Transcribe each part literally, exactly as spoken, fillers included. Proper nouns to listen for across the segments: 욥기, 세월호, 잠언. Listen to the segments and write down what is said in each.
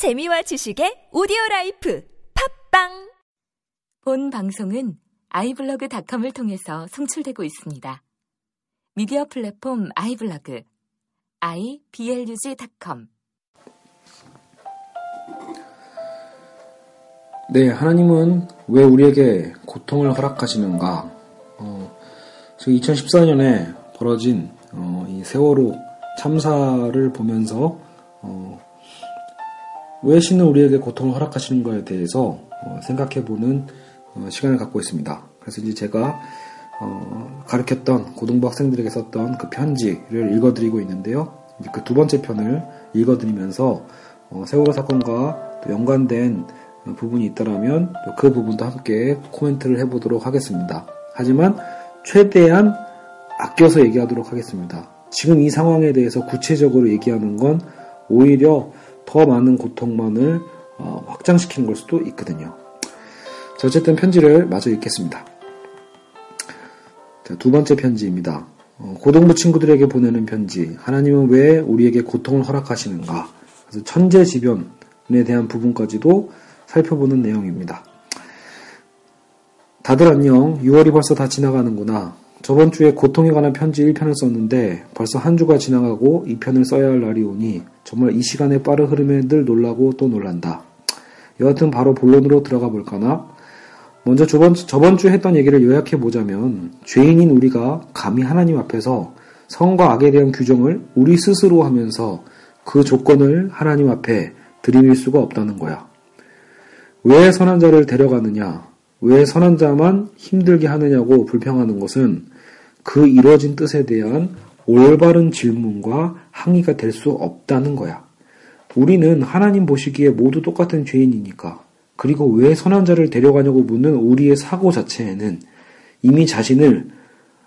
재미와 지식의 오디오라이프 팝빵! 본 방송은 아이블로그닷컴을 통해서 송출되고 있습니다. 미디어 플랫폼 아이블로그 아이블로그 닷컴. 네, 하나님은 왜 우리에게 고통을 허락하시는가? 어, 이천십사 년에 벌어진 어, 이 세월호 참사를 보면서 어, 왜 신은 우리에게 고통을 허락하시는 거에 대해서 어, 생각해보는 어, 시간을 갖고 있습니다. 그래서 이제 제가 어, 가르쳤던 고등부 학생들에게 썼던 그 편지를 읽어드리고 있는데요. 이제 그 두 번째 편을 읽어드리면서 어, 세월호 사건과 또 연관된 부분이 있다라면 그 부분도 함께 코멘트를 해보도록 하겠습니다. 하지만 최대한 아껴서 얘기하도록 하겠습니다. 지금 이 상황에 대해서 구체적으로 얘기하는 건 오히려 더 많은 고통만을 확장시키는 걸 수도 있거든요. 자, 어쨌든 편지를 마저 읽겠습니다. 자, 두 번째 편지입니다. 고등부 친구들에게 보내는 편지. 하나님은 왜 우리에게 고통을 허락하시는가? 그래서 천재지변에 대한 부분까지도 살펴보는 내용입니다. 다들 안녕. 유월이 벌써 다 지나가는구나. 저번 주에 고통에 관한 편지 일 편을 썼는데 벌써 한 주가 지나가고 이 편을 써야 할 날이 오니 정말 이 시간의 빠른 흐름에 늘 놀라고 또 놀란다. 여하튼 바로 본론으로 들어가 볼까나? 먼저 저번, 저번 주 했던 얘기를 요약해보자면, 죄인인 우리가 감히 하나님 앞에서 선과 악에 대한 규정을 우리 스스로 하면서 그 조건을 하나님 앞에 들이밀 수가 없다는 거야. 왜 선한 자를 데려가느냐, 왜 선한 자만 힘들게 하느냐고 불평하는 것은 그 이뤄진 뜻에 대한 올바른 질문과 항의가 될 수 없다는 거야. 우리는 하나님 보시기에 모두 똑같은 죄인이니까, 그리고 왜 선한 자를 데려가냐고 묻는 우리의 사고 자체에는 이미 자신을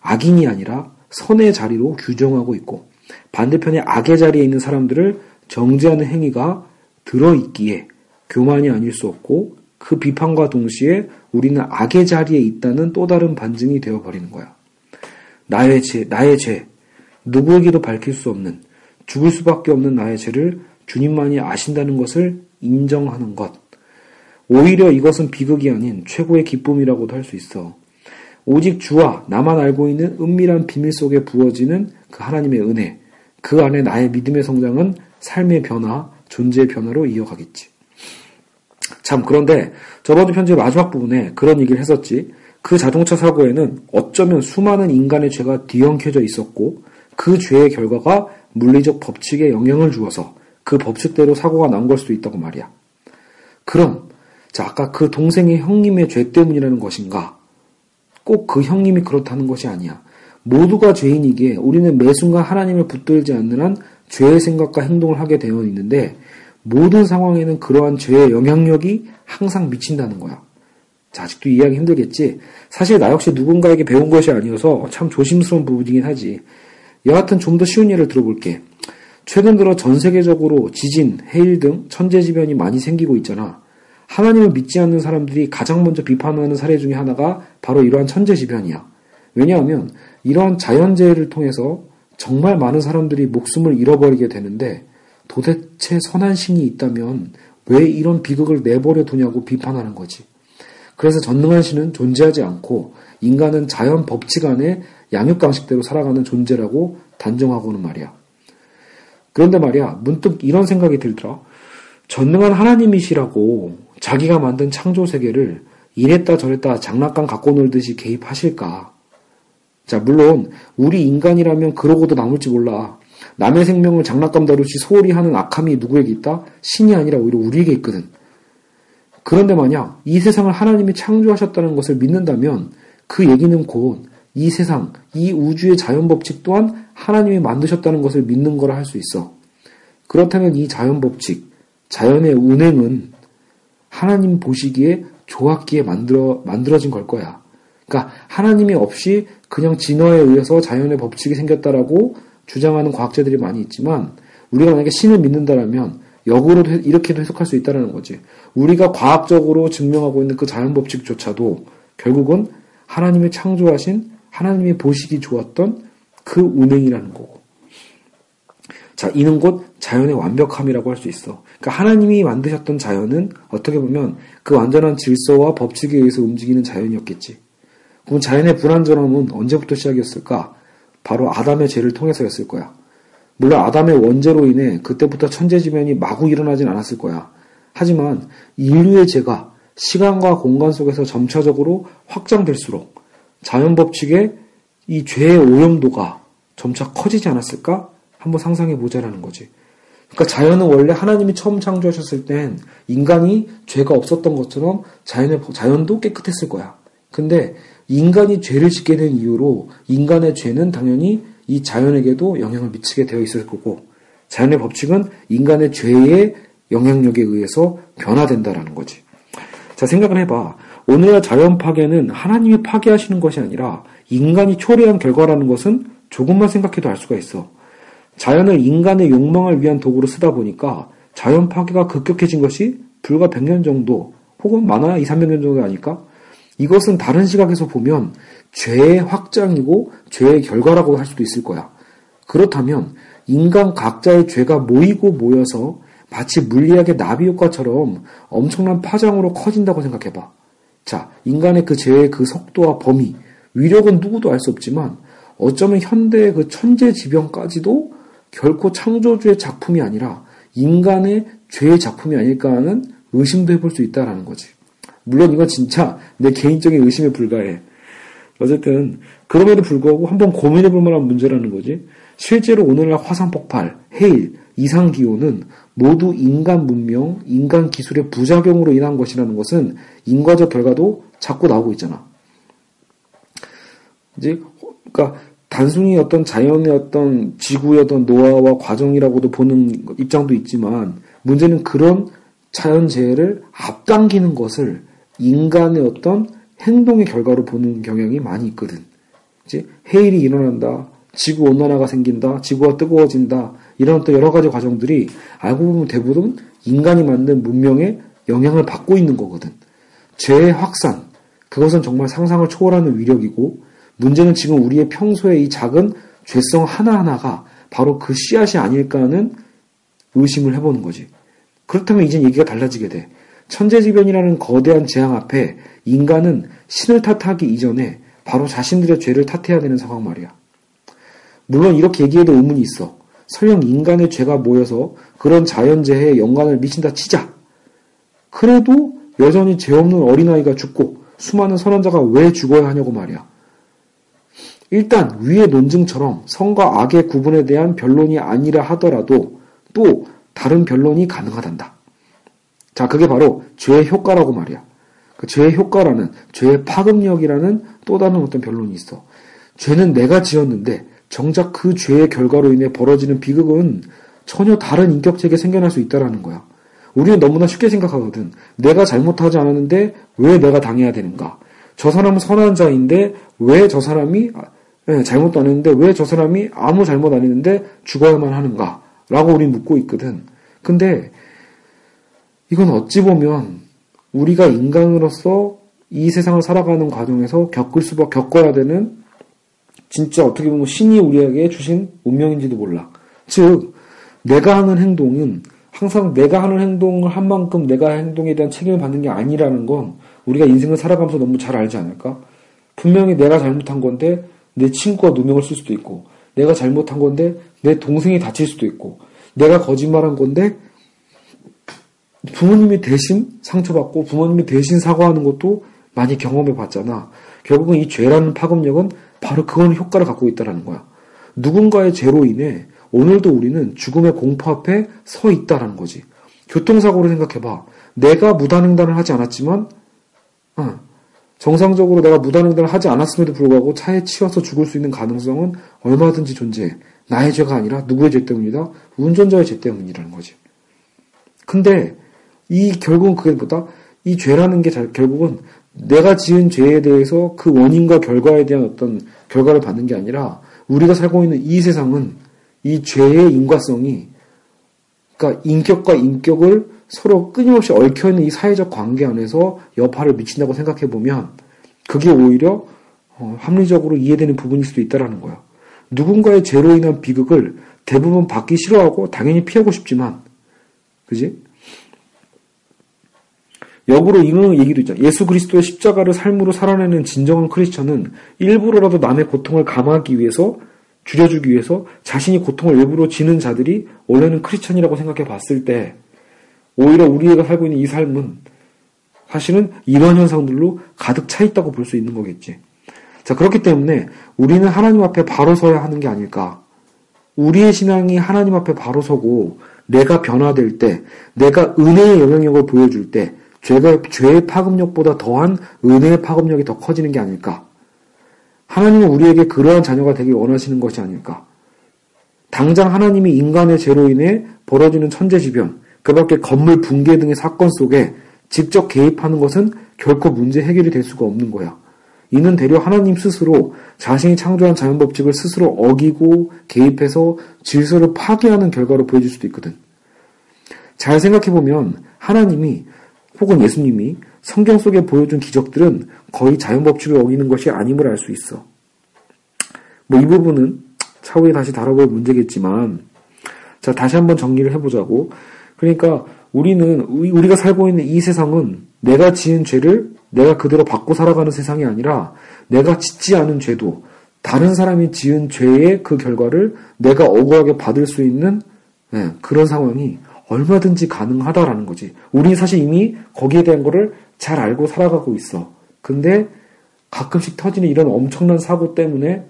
악인이 아니라 선의 자리로 규정하고 있고, 반대편의 악의 자리에 있는 사람들을 정죄하는 행위가 들어있기에 교만이 아닐 수 없고, 그 비판과 동시에 우리는 악의 자리에 있다는 또 다른 반증이 되어버리는 거야. 나의 죄, 나의 죄, 누구에게도 밝힐 수 없는, 죽을 수밖에 없는 나의 죄를 주님만이 아신다는 것을 인정하는 것. 오히려 이것은 비극이 아닌 최고의 기쁨이라고도 할 수 있어. 오직 주와 나만 알고 있는 은밀한 비밀 속에 부어지는 그 하나님의 은혜, 그 안에 나의 믿음의 성장은 삶의 변화, 존재의 변화로 이어가겠지. 참, 그런데 저번 주 편지의 마지막 부분에 그런 얘기를 했었지. 그 자동차 사고에는 어쩌면 수많은 인간의 죄가 뒤엉켜져 있었고, 그 죄의 결과가 물리적 법칙에 영향을 주어서 그 법칙대로 사고가 난 걸 수도 있다고 말이야. 그럼, 자, 아까 그 동생의 형님의 죄 때문이라는 것인가? 꼭 그 형님이 그렇다는 것이 아니야. 모두가 죄인이기에 우리는 매 순간 하나님을 붙들지 않는 한 죄의 생각과 행동을 하게 되어 있는데, 모든 상황에는 그러한 죄의 영향력이 항상 미친다는 거야. 자, 아직도 이해하기 힘들겠지? 사실 나 역시 누군가에게 배운 것이 아니어서 참 조심스러운 부분이긴 하지. 여하튼 좀 더 쉬운 예를 들어볼게. 최근 들어 전 세계적으로 지진, 해일 등 천재지변이 많이 생기고 있잖아. 하나님을 믿지 않는 사람들이 가장 먼저 비판하는 사례 중에 하나가 바로 이러한 천재지변이야. 왜냐하면 이러한 자연재해를 통해서 정말 많은 사람들이 목숨을 잃어버리게 되는데, 도대체 선한 신이 있다면 왜 이런 비극을 내버려 두냐고 비판하는 거지. 그래서 전능한 신은 존재하지 않고 인간은 자연 법칙 안에 양육강식대로 살아가는 존재라고 단정하고는 말이야. 그런데 말이야, 문득 이런 생각이 들더라. 전능한 하나님이시라고 자기가 만든 창조세계를 이랬다 저랬다 장난감 갖고 놀듯이 개입하실까? 자, 물론 우리 인간이라면 그러고도 남을지 몰라. 남의 생명을 장난감 다루시 소홀히 하는 악함이 누구에게 있다? 신이 아니라 오히려 우리에게 있거든. 그런데 만약 이 세상을 하나님이 창조하셨다는 것을 믿는다면 그 얘기는 곧 이 세상, 이 우주의 자연법칙 또한 하나님이 만드셨다는 것을 믿는 거라 할 수 있어. 그렇다면 이 자연법칙, 자연의 운행은 하나님 보시기에 좋았기에 만들어, 만들어진 걸 거야. 그러니까 하나님이 없이 그냥 진화에 의해서 자연의 법칙이 생겼다라고 주장하는 과학자들이 많이 있지만, 우리가 만약에 신을 믿는다라면 역으로 이렇게도 해석할 수 있다는 거지. 우리가 과학적으로 증명하고 있는 그 자연법칙조차도 결국은 하나님의 창조하신, 하나님의 보시기 좋았던 그 운행이라는 거고. 자, 이는 곧 자연의 완벽함이라고 할 수 있어. 그러니까 하나님이 만드셨던 자연은 어떻게 보면 그 완전한 질서와 법칙에 의해서 움직이는 자연이었겠지. 그럼 자연의 불완전함은 언제부터 시작이었을까? 바로 아담의 죄를 통해서였을 거야. 물론 아담의 원죄로 인해 그때부터 천재지변이 마구 일어나진 않았을 거야. 하지만 인류의 죄가 시간과 공간 속에서 점차적으로 확장될수록 자연 법칙의 이 죄의 오염도가 점차 커지지 않았을까? 한번 상상해보자라는 거지. 그러니까 자연은 원래 하나님이 처음 창조하셨을 땐 인간이 죄가 없었던 것처럼 자연의, 자연도 깨끗했을 거야. 근데 인간이 죄를 짓게 된 이유로 인간의 죄는 당연히 이 자연에게도 영향을 미치게 되어 있을 거고, 자연의 법칙은 인간의 죄의 영향력에 의해서 변화된다라는 거지. 자, 생각을 해봐. 오늘의 자연 파괴는 하나님이 파괴하시는 것이 아니라 인간이 초래한 결과라는 것은 조금만 생각해도 알 수가 있어. 자연을 인간의 욕망을 위한 도구로 쓰다 보니까 자연 파괴가 급격해진 것이 불과 백 년 정도, 혹은 많아야 이삼백 년 정도 아닐까? 이것은 다른 시각에서 보면 죄의 확장이고 죄의 결과라고 할 수도 있을 거야. 그렇다면 인간 각자의 죄가 모이고 모여서 마치 물리학의 나비 효과처럼 엄청난 파장으로 커진다고 생각해봐. 자, 인간의 그 죄의 그 속도와 범위, 위력은 누구도 알 수 없지만 어쩌면 현대의 그 천재지변까지도 결코 창조주의 작품이 아니라 인간의 죄의 작품이 아닐까 하는 의심도 해볼 수 있다라는 거지. 물론 이건 진짜 내 개인적인 의심에 불과해. 어쨌든 그럼에도 불구하고 한번 고민해볼 만한 문제라는 거지. 실제로 오늘날 화산 폭발, 해일, 이상기온은 모두 인간 문명, 인간 기술의 부작용으로 인한 것이라는 것은 인과적 결과도 자꾸 나오고 있잖아. 이제 그러니까 단순히 어떤 자연의 어떤 지구의 어떤 노화와 과정이라고도 보는 입장도 있지만, 문제는 그런 자연재해를 앞당기는 것을 인간의 어떤 행동의 결과로 보는 경향이 많이 있거든. 이제 해일이 일어난다, 지구온난화가 생긴다, 지구가 뜨거워진다, 이런 또 여러가지 과정들이 알고 보면 대부분 인간이 만든 문명에 영향을 받고 있는 거거든. 죄의 확산, 그것은 정말 상상을 초월하는 위력이고, 문제는 지금 우리의 평소의 이 작은 죄성 하나하나가 바로 그 씨앗이 아닐까 하는 의심을 해보는 거지. 그렇다면 이젠 얘기가 달라지게 돼. 천재지변이라는 거대한 재앙 앞에 인간은 신을 탓하기 이전에 바로 자신들의 죄를 탓해야 되는 상황 말이야. 물론 이렇게 얘기해도 의문이 있어. 설령 인간의 죄가 모여서 그런 자연재해에 연관을 미친다 치자. 그래도 여전히 죄 없는 어린아이가 죽고 수많은 선원자가 왜 죽어야 하냐고 말이야. 일단 위의 논증처럼 선과 악의 구분에 대한 변론이 아니라 하더라도 또 다른 변론이 가능하단다. 자, 그게 바로 죄의 효과라고 말이야. 그 죄의 효과라는, 죄의 파급력이라는 또 다른 어떤 변론이 있어. 죄는 내가 지었는데 정작 그 죄의 결과로 인해 벌어지는 비극은 전혀 다른 인격체에게 생겨날 수 있다라는 거야. 우리는 너무나 쉽게 생각하거든. 내가 잘못하지 않았는데 왜 내가 당해야 되는가? 저 사람은 선한 자인데 왜 저 사람이 잘못도 안 했는데 왜 저 사람이 아무 잘못 안 했는데 죽어야만 하는가? 라고 우린 묻고 있거든. 근데 이건 어찌 보면 우리가 인간으로서 이 세상을 살아가는 과정에서 겪을 수밖에, 겪어야 되는, 진짜 어떻게 보면 신이 우리에게 주신 운명인지도 몰라. 즉, 내가 하는 행동은 항상 내가 하는 행동을 한 만큼 내가 행동에 대한 책임을 받는 게 아니라는 건 우리가 인생을 살아가면서 너무 잘 알지 않을까? 분명히 내가 잘못한 건데 내 친구가 누명을 쓸 수도 있고, 내가 잘못한 건데 내 동생이 다칠 수도 있고, 내가 거짓말한 건데 부모님이 대신 상처받고 부모님이 대신 사과하는 것도 많이 경험해 봤잖아. 결국은 이 죄라는 파급력은 바로 그런 효과를 갖고 있다는 거야. 누군가의 죄로 인해 오늘도 우리는 죽음의 공포 앞에 서 있다는 거지. 교통사고를 생각해봐. 내가 무단횡단을 하지 않았지만, 어, 정상적으로 내가 무단횡단을 하지 않았음에도 불구하고 차에 치여서 죽을 수 있는 가능성은 얼마든지 존재해. 나의 죄가 아니라 누구의 죄 때문이다? 운전자의 죄 때문이라는 거지. 근데 이 결국은 그게 뭐다? 이 죄라는 게 잘, 결국은 내가 지은 죄에 대해서 그 원인과 결과에 대한 어떤 결과를 받는 게 아니라, 우리가 살고 있는 이 세상은 이 죄의 인과성이, 그러니까 인격과 인격을 서로 끊임없이 얽혀있는 이 사회적 관계 안에서 여파를 미친다고 생각해보면 그게 오히려 합리적으로 이해되는 부분일 수도 있다는 거야. 누군가의 죄로 인한 비극을 대부분 받기 싫어하고 당연히 피하고 싶지만, 그지? 역으로 이런 얘기도 있잖아. 예수 그리스도의 십자가를 삶으로 살아내는 진정한 크리스천은 일부러라도 남의 고통을 감하기 위해서, 줄여주기 위해서 자신이 고통을 일부러 지는 자들이 원래는 크리스천이라고 생각해 봤을 때, 오히려 우리가 살고 있는 이 삶은 사실은 이러한 현상들로 가득 차 있다고 볼 수 있는 거겠지. 자, 그렇기 때문에 우리는 하나님 앞에 바로 서야 하는 게 아닐까. 우리의 신앙이 하나님 앞에 바로 서고, 내가 변화될 때, 내가 은혜의 영향력을 보여줄 때, 죄가, 죄의 파급력보다 더한 은혜의 파급력이 더 커지는 게 아닐까. 하나님은 우리에게 그러한 자녀가 되길 원하시는 것이 아닐까. 당장 하나님이 인간의 죄로 인해 벌어지는 천재지변, 그 밖에 건물 붕괴 등의 사건 속에 직접 개입하는 것은 결코 문제 해결이 될 수가 없는 거야. 이는 대려 하나님 스스로 자신이 창조한 자연법칙을 스스로 어기고 개입해서 질서를 파괴하는 결과로 보여질 수도 있거든. 잘 생각해보면 하나님이 혹은 예수님이 성경 속에 보여준 기적들은 거의 자연법칙을 어기는 것이 아님을 알 수 있어. 뭐 이 부분은 차후에 다시 다뤄볼 문제겠지만, 자, 다시 한번 정리를 해보자고. 그러니까 우리는, 우리가 살고 있는 이 세상은 내가 지은 죄를 내가 그대로 받고 살아가는 세상이 아니라, 내가 짓지 않은 죄도 다른 사람이 지은 죄의 그 결과를 내가 억울하게 받을 수 있는, 네, 그런 상황이 얼마든지 가능하다라는 거지. 우리는 사실 이미 거기에 대한 거를 잘 알고 살아가고 있어. 근데 가끔씩 터지는 이런 엄청난 사고 때문에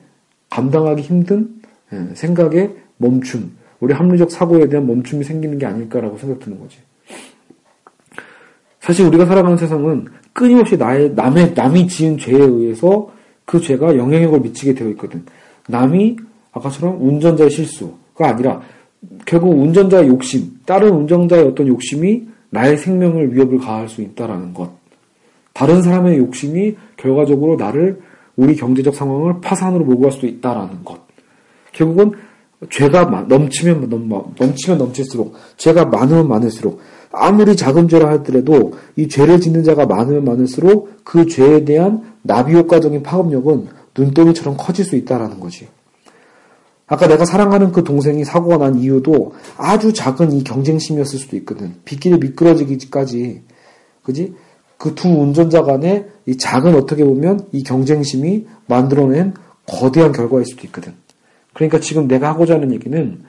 감당하기 힘든, 네, 생각의 멈춤, 우리 합리적 사고에 대한 멈춤이 생기는 게 아닐까라고 생각 드는 거지. 사실 우리가 살아가는 세상은 끊임없이 나의, 남의, 남이 지은 죄에 의해서 그 죄가 영향력을 미치게 되어 있거든. 남이, 아까처럼 운전자의 실수가 아니라, 결국 운전자의 욕심, 다른 운전자의 어떤 욕심이 나의 생명을 위협을 가할 수 있다라는 것. 다른 사람의 욕심이 결과적으로 나를, 우리 경제적 상황을 파산으로 몰고 갈 수도 있다라는 것. 결국은 죄가 넘치면, 넘치면 넘칠수록, 죄가 많으면 많을수록, 아무리 작은 죄라 할더라도 이 죄를 짓는 자가 많으면 많을수록 그 죄에 대한 나비효과적인 파급력은 눈덩이처럼 커질 수 있다라는 거지. 아까 내가 사랑하는 그 동생이 사고가 난 이유도 아주 작은 이 경쟁심이었을 수도 있거든. 빗길이 미끄러지기까지, 그지? 그 두 운전자 간의 이 작은, 어떻게 보면 이 경쟁심이 만들어낸 거대한 결과일 수도 있거든. 그러니까 지금 내가 하고자 하는 얘기는,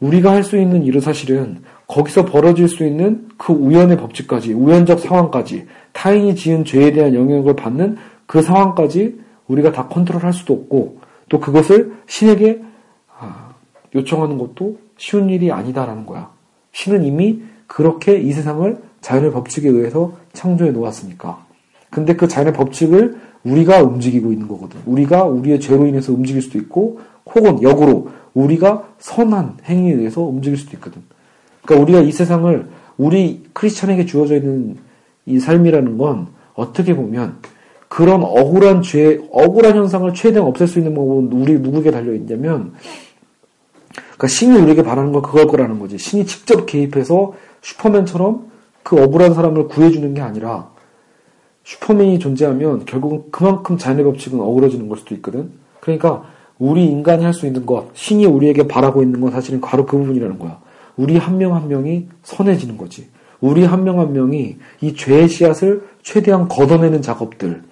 우리가 할 수 있는 일은 사실은 거기서 벌어질 수 있는 그 우연의 법칙까지, 우연적 상황까지, 타인이 지은 죄에 대한 영향을 받는 그 상황까지 우리가 다 컨트롤할 수도 없고, 또 그것을 신에게 요청하는 것도 쉬운 일이 아니다라는 거야. 신은 이미 그렇게 이 세상을 자연의 법칙에 의해서 창조해 놓았으니까. 근데 그 자연의 법칙을 우리가 움직이고 있는 거거든. 우리가 우리의 죄로 인해서 움직일 수도 있고, 혹은 역으로 우리가 선한 행위에 의해서 움직일 수도 있거든. 그러니까 우리가 이 세상을, 우리 크리스천에게 주어져 있는 이 삶이라는 건 어떻게 보면 그런 억울한 죄, 억울한 현상을 최대한 없앨 수 있는 방법은 우리 누구에게 달려있냐면, 그러니까 신이 우리에게 바라는 건 그걸 거라는 거지. 신이 직접 개입해서 슈퍼맨처럼 그 억울한 사람을 구해주는 게 아니라, 슈퍼맨이 존재하면 결국은 그만큼 자연의 법칙은 어그러지는 걸 수도 있거든. 그러니까 우리 인간이 할 수 있는 것, 신이 우리에게 바라고 있는 건 사실은 바로 그 부분이라는 거야. 우리 한 명 한 명이 선해지는 거지. 우리 한 명 한 명이 이 죄의 씨앗을 최대한 걷어내는 작업들,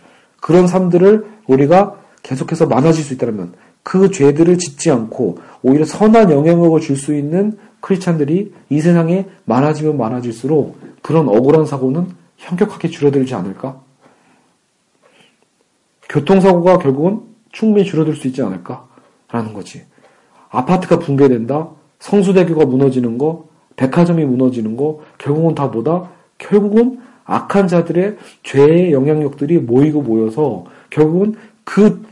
그런 삶들을 우리가 계속해서 많아질 수 있다면, 그 죄들을 짓지 않고 오히려 선한 영향력을 줄 수 있는 크리스찬들이 이 세상에 많아지면 많아질수록 그런 억울한 사고는 현격하게 줄어들지 않을까? 교통사고가 결국은 충분히 줄어들 수 있지 않을까? 라는 거지. 아파트가 붕괴된다, 성수대교가 무너지는 거, 백화점이 무너지는 거, 결국은 다 뭐다? 결국은 악한 자들의 죄의 영향력들이 모이고 모여서 결국은 그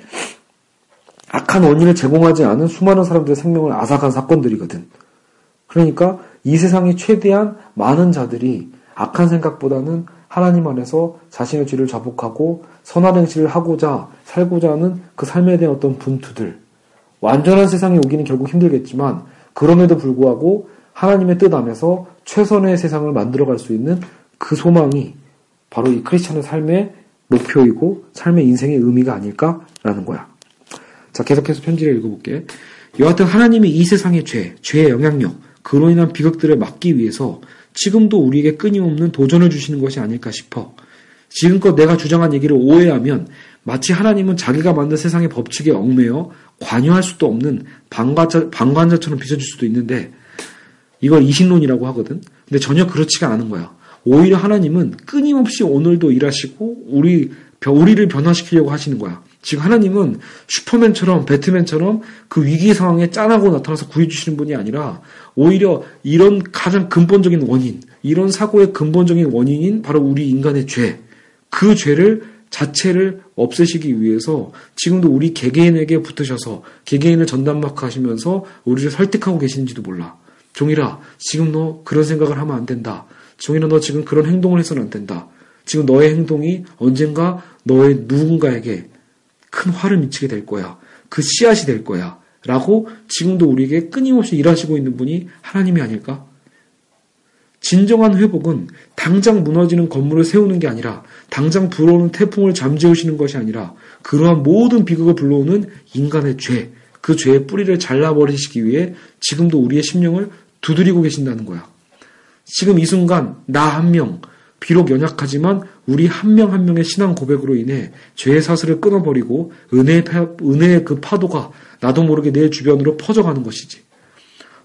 악한 원인을 제공하지 않은 수많은 사람들의 생명을 앗아간 사건들이거든. 그러니까 이 세상에 최대한 많은 자들이 악한 생각보다는 하나님 안에서 자신의 죄를 자복하고 선한 행실을 하고자, 살고자 하는 그 삶에 대한 어떤 분투들, 완전한 세상에 오기는 결국 힘들겠지만 그럼에도 불구하고 하나님의 뜻 안에서 최선의 세상을 만들어갈 수 있는 그 소망이 바로 이 크리스찬의 삶의 목표이고 삶의 인생의 의미가 아닐까라는 거야. 자, 계속해서 편지를 읽어볼게. 여하튼 하나님이 이 세상의 죄, 죄의 영향력, 그로 인한 비극들을 막기 위해서 지금도 우리에게 끊임없는 도전을 주시는 것이 아닐까 싶어 지금껏 내가 주장한 얘기를 오해하면 마치 하나님은 자기가 만든 세상의 법칙에 얽매여 관여할 수도 없는 방관자, 방관자처럼 비춰질 수도 있는데 이걸 이신론이라고 하거든. 근데 전혀 그렇지가 않은 거야. 오히려 하나님은 끊임없이 오늘도 일하시고 우리, 우리를 변화시키려고 하시는 거야. 지금 하나님은 슈퍼맨처럼 배트맨처럼 그 위기 상황에 짠하고 나타나서 구해주시는 분이 아니라 오히려 이런 가장 근본적인 원인, 이런 사고의 근본적인 원인인 바로 우리 인간의 죄, 그 죄를 자체를 없애시기 위해서 지금도 우리 개개인에게 붙으셔서 개개인을 전담마크 하시면서 우리를 설득하고 계시는지도 몰라. 종일아, 지금 너 그런 생각을 하면 안 된다. 종일아, 너 지금 그런 행동을 해서는 안 된다. 지금 너의 행동이 언젠가 너의 누군가에게 큰 화를 미치게 될 거야. 그 씨앗이 될 거야. 라고 지금도 우리에게 끊임없이 일하시고 있는 분이 하나님이 아닐까? 진정한 회복은 당장 무너지는 건물을 세우는 게 아니라 당장 불어오는 태풍을 잠재우시는 것이 아니라 그러한 모든 비극을 불러오는 인간의 죄, 그 죄의 뿌리를 잘라버리시기 위해 지금도 우리의 심령을 두드리고 계신다는 거야. 지금 이 순간 나 한 명, 비록 연약하지만 우리 한 명 한 명의 신앙 고백으로 인해 죄의 사슬을 끊어버리고 은혜의, 파, 은혜의 그 파도가 나도 모르게 내 주변으로 퍼져가는 것이지.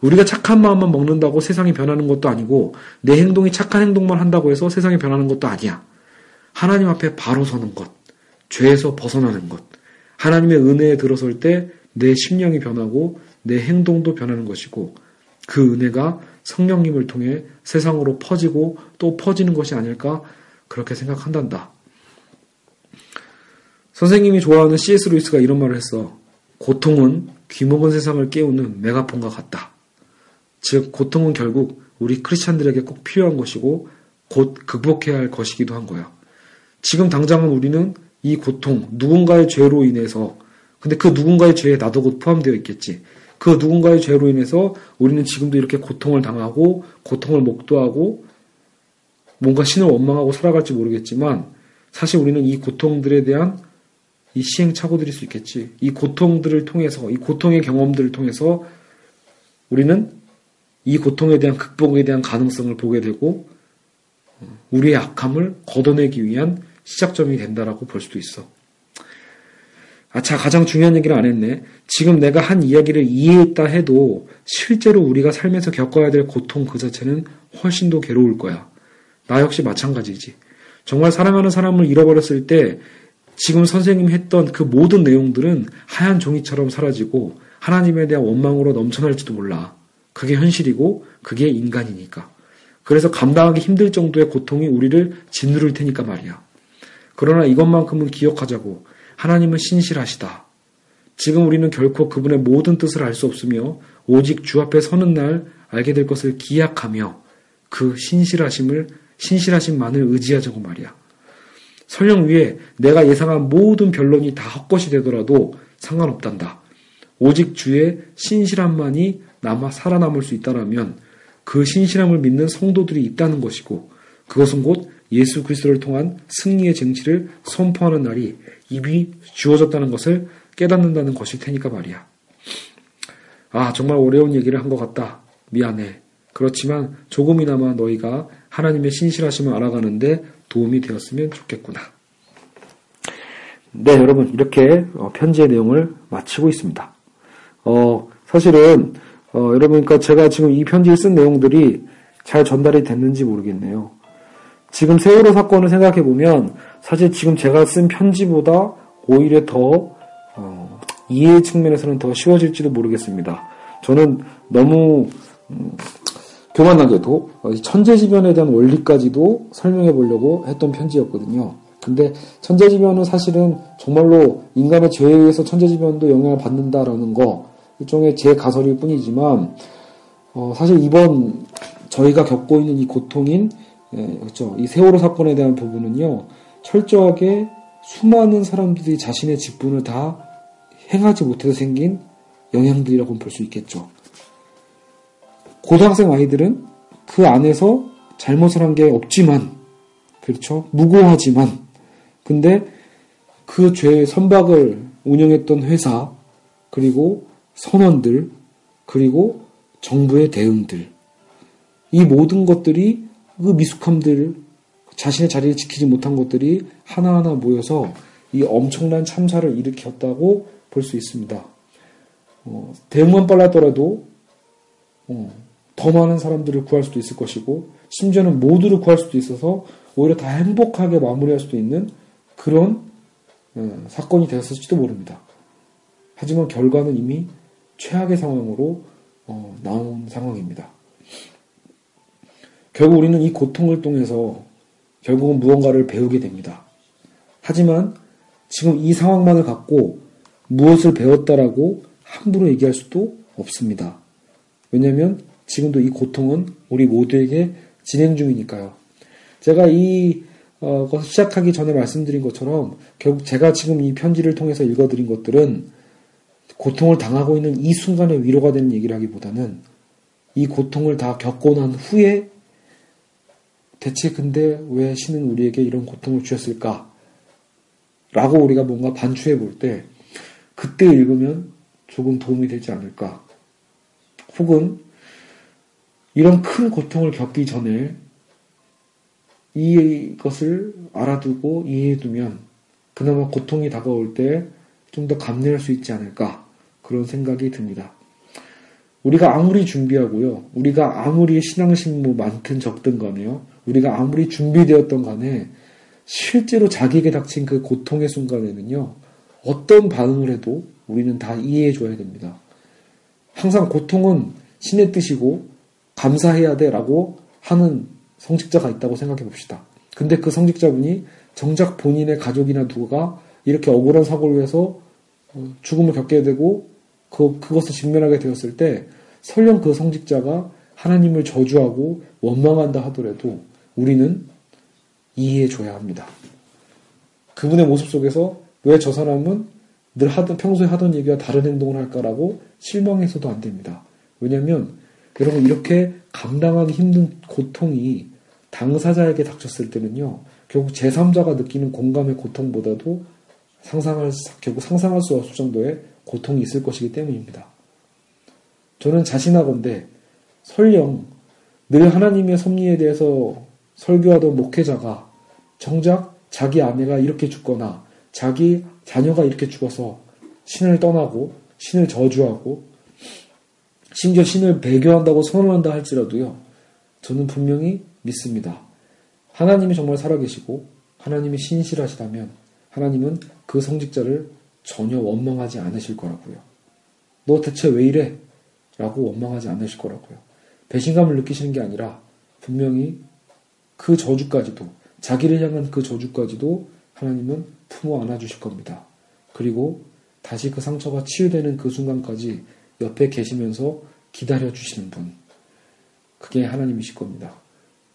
우리가 착한 마음만 먹는다고 세상이 변하는 것도 아니고 내 행동이 착한 행동만 한다고 해서 세상이 변하는 것도 아니야. 하나님 앞에 바로 서는 것, 죄에서 벗어나는 것, 하나님의 은혜에 들어설 때 내 심령이 변하고 내 행동도 변하는 것이고 그 은혜가 성령님을 통해 세상으로 퍼지고 또 퍼지는 것이 아닐까 그렇게 생각한단다. 선생님이 좋아하는 씨에스 루이스가 이런 말을 했어. 고통은 귀먹은 세상을 깨우는 메가폰과 같다. 즉 고통은 결국 우리 크리스찬들에게 꼭 필요한 것이고 곧 극복해야 할 것이기도 한 거야. 지금 당장은 우리는 이 고통, 누군가의 죄로 인해서, 근데 그 누군가의 죄에 나도 곧 포함되어 있겠지. 그 누군가의 죄로 인해서 우리는 지금도 이렇게 고통을 당하고 고통을 목도하고 뭔가 신을 원망하고 살아갈지 모르겠지만 사실 우리는 이 고통들에 대한 이 시행착오들일 수 있겠지. 이 고통들을 통해서, 이 고통의 경험들을 통해서 우리는 이 고통에 대한 극복에 대한 가능성을 보게 되고 우리의 악함을 걷어내기 위한 시작점이 된다라고 볼 수도 있어. 아차, 가장 중요한 얘기를 안 했네. 지금 내가 한 이야기를 이해했다 해도 실제로 우리가 삶에서 겪어야 될 고통 그 자체는 훨씬 더 괴로울 거야. 나 역시 마찬가지지. 정말 사랑하는 사람을 잃어버렸을 때 지금 선생님이 했던 그 모든 내용들은 하얀 종이처럼 사라지고 하나님에 대한 원망으로 넘쳐날지도 몰라. 그게 현실이고 그게 인간이니까. 그래서 감당하기 힘들 정도의 고통이 우리를 짓누를 테니까 말이야. 그러나 이것만큼은 기억하자고. 하나님은 신실하시다. 지금 우리는 결코 그분의 모든 뜻을 알 수 없으며 오직 주 앞에 서는 날 알게 될 것을 기약하며 그 신실하심을 신실하심만을 의지하자고 말이야. 설령 위에 내가 예상한 모든 변론이 다 헛것이 되더라도 상관없단다. 오직 주의 신실함만이 남아 살아남을 수 있다라면 그 신실함을 믿는 성도들이 있다는 것이고 그것은 곧 예수 그리스도를 통한 승리의 쟁취를 선포하는 날이 이미 주어졌다는 것을 깨닫는다는 것일 테니까 말이야. 아, 정말 어려운 얘기를 한 것 같다. 미안해. 그렇지만 조금이나마 너희가 하나님의 신실하심을 알아가는데 도움이 되었으면 좋겠구나. 네, 여러분, 이렇게 편지의 내용을 마치고 있습니다. 어, 사실은 어, 여러분, 그러니까 제가 지금 이 편지를 쓴 내용들이 잘 전달이 됐는지 모르겠네요. 지금 세월호 사건을 생각해보면 사실 지금 제가 쓴 편지보다 오히려 더 어, 이해 측면에서는 더 쉬워질지도 모르겠습니다. 저는 너무 음, 교만하게도 천재지변에 대한 원리까지도 설명해보려고 했던 편지였거든요. 근데 천재지변은 사실은 정말로 인간의 죄에 의해서 천재지변도 영향을 받는다라는 거 일종의 제 가설일 뿐이지만 어, 사실 이번 저희가 겪고 있는 이 고통인 예, 그렇죠. 이 세월호 사건에 대한 부분은요, 철저하게 수많은 사람들이 자신의 직분을 다 행하지 못해서 생긴 영향들이라고 볼 수 있겠죠. 고등학생 아이들은 그 안에서 잘못을 한 게 없지만, 그렇죠. 무고하지만, 근데 그 죄의 선박을 운영했던 회사, 그리고 선언들, 그리고 정부의 대응들, 이 모든 것들이 그 미숙함들, 자신의 자리를 지키지 못한 것들이 하나하나 모여서 이 엄청난 참사를 일으켰다고 볼 수 있습니다. 어, 대응만 빨랐더라도 어, 더 많은 사람들을 구할 수도 있을 것이고, 심지어는 모두를 구할 수도 있어서 오히려 다 행복하게 마무리할 수도 있는 그런 어, 사건이 되었을지도 모릅니다. 하지만 결과는 이미 최악의 상황으로 어, 나온 상황입니다. 결국 우리는 이 고통을 통해서 결국은 무언가를 배우게 됩니다. 하지만 지금 이 상황만을 갖고 무엇을 배웠다라고 함부로 얘기할 수도 없습니다. 왜냐하면 지금도 이 고통은 우리 모두에게 진행 중이니까요. 제가 이 어, 것을 시작하기 전에 말씀드린 것처럼 결국 제가 지금 이 편지를 통해서 읽어드린 것들은 고통을 당하고 있는 이 순간에 위로가 되는 얘기를 하기보다는 이 고통을 다 겪고 난 후에 대체 근데 왜 신은 우리에게 이런 고통을 주셨을까? 라고 우리가 뭔가 반추해 볼 때 그때 읽으면 조금 도움이 되지 않을까? 혹은 이런 큰 고통을 겪기 전에 이것을 알아두고 이해해두면 그나마 고통이 다가올 때 좀 더 감내할 수 있지 않을까? 그런 생각이 듭니다. 우리가 아무리 준비하고요, 우리가 아무리 신앙심이 뭐 많든 적든 간에요, 우리가 아무리 준비되었던 간에 실제로 자기에게 닥친 그 고통의 순간에는요, 어떤 반응을 해도 우리는 다 이해해줘야 됩니다. 항상 고통은 신의 뜻이고 감사해야 돼 라고 하는 성직자가 있다고 생각해 봅시다. 근데 그 성직자분이 정작 본인의 가족이나 누가 이렇게 억울한 사고를 해서 죽음을 겪게 되고 그, 그것을 직면하게 되었을 때 설령 그 성직자가 하나님을 저주하고 원망한다 하더라도 우리는 이해해줘야 합니다. 그분의 모습 속에서 왜 저 사람은 늘 하던, 평소에 하던 얘기와 다른 행동을 할까라고 실망해서도 안 됩니다. 왜냐하면 여러분 이렇게 감당하기 힘든 고통이 당사자에게 닥쳤을 때는요, 결국 제삼자가 느끼는 공감의 고통보다도 상상할, 결국 상상할 수 없을 정도의 고통이 있을 것이기 때문입니다. 저는 자신하건대 설령 늘 하나님의 섭리에 대해서 설교하던 목회자가 정작 자기 아내가 이렇게 죽거나 자기 자녀가 이렇게 죽어서 신을 떠나고 신을 저주하고 심지어 신을 배교한다고 선언한다 할지라도요, 저는 분명히 믿습니다. 하나님이 정말 살아계시고 하나님이 신실하시다면 하나님은 그 성직자를 전혀 원망하지 않으실 거라고요. 너 대체 왜 이래? 라고 원망하지 않으실 거라고요. 배신감을 느끼시는 게 아니라 분명히 그 저주까지도, 자기를 향한 그 저주까지도 하나님은 품어 안아주실 겁니다. 그리고 다시 그 상처가 치유되는 그 순간까지 옆에 계시면서 기다려주시는 분, 그게 하나님이실 겁니다.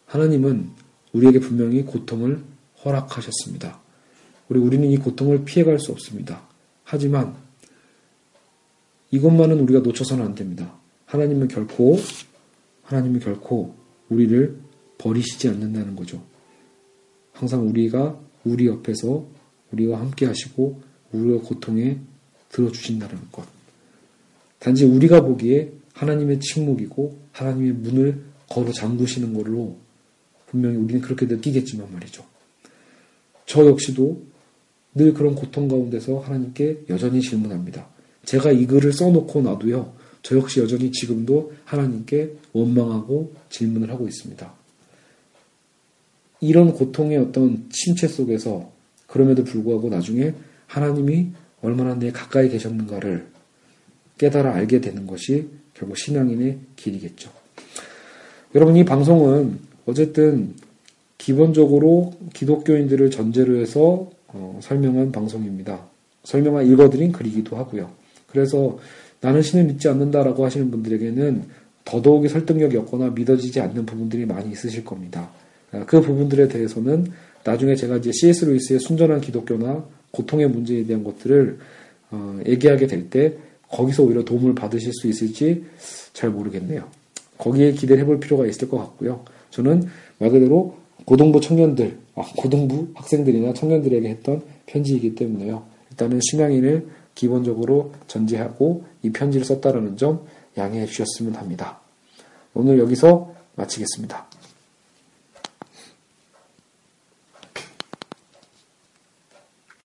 하나님은 우리에게 분명히 고통을 허락하셨습니다. 우리, 우리는 이 고통을 피해갈 수 없습니다. 하지만 이것만은 우리가 놓쳐서는 안 됩니다. 하나님은 결코, 하나님은 결코 우리를 버리시지 않는다는 거죠. 항상 우리가 우리 옆에서 우리와 함께 하시고 우리의 고통에 들어주신다는 것. 단지 우리가 보기에 하나님의 침묵이고 하나님의 문을 걸어 잠그시는 걸로 분명히 우리는 그렇게 느끼겠지만 말이죠. 저 역시도 늘 그런 고통 가운데서 하나님께 여전히 질문합니다. 제가 이 글을 써놓고 나도요, 저 역시 여전히 지금도 하나님께 원망하고 질문을 하고 있습니다. 이런 고통의 어떤 침체 속에서 그럼에도 불구하고 나중에 하나님이 얼마나 내 가까이 계셨는가를 깨달아 알게 되는 것이 결국 신앙인의 길이겠죠. 여러분, 이 방송은 어쨌든 기본적으로 기독교인들을 전제로 해서 어, 설명한 방송입니다. 설명한, 읽어드린 글이기도 하고요. 그래서 나는 신을 믿지 않는다라고 하시는 분들에게는 더더욱이 설득력이 없거나 믿어지지 않는 부분들이 많이 있으실 겁니다. 그 부분들에 대해서는 나중에 제가 이제 씨에스 루이스의 순전한 기독교나 고통의 문제에 대한 것들을 어, 얘기하게 될 때 거기서 오히려 도움을 받으실 수 있을지 잘 모르겠네요. 거기에 기대를 해볼 필요가 있을 것 같고요. 저는 말 그대로 고등부 청년들, 아, 고등부 학생들이나 청년들에게 했던 편지이기 때문에요. 일단은 신앙인을 기본적으로 전제하고 이 편지를 썼다는 점 양해해 주셨으면 합니다. 오늘 여기서 마치겠습니다.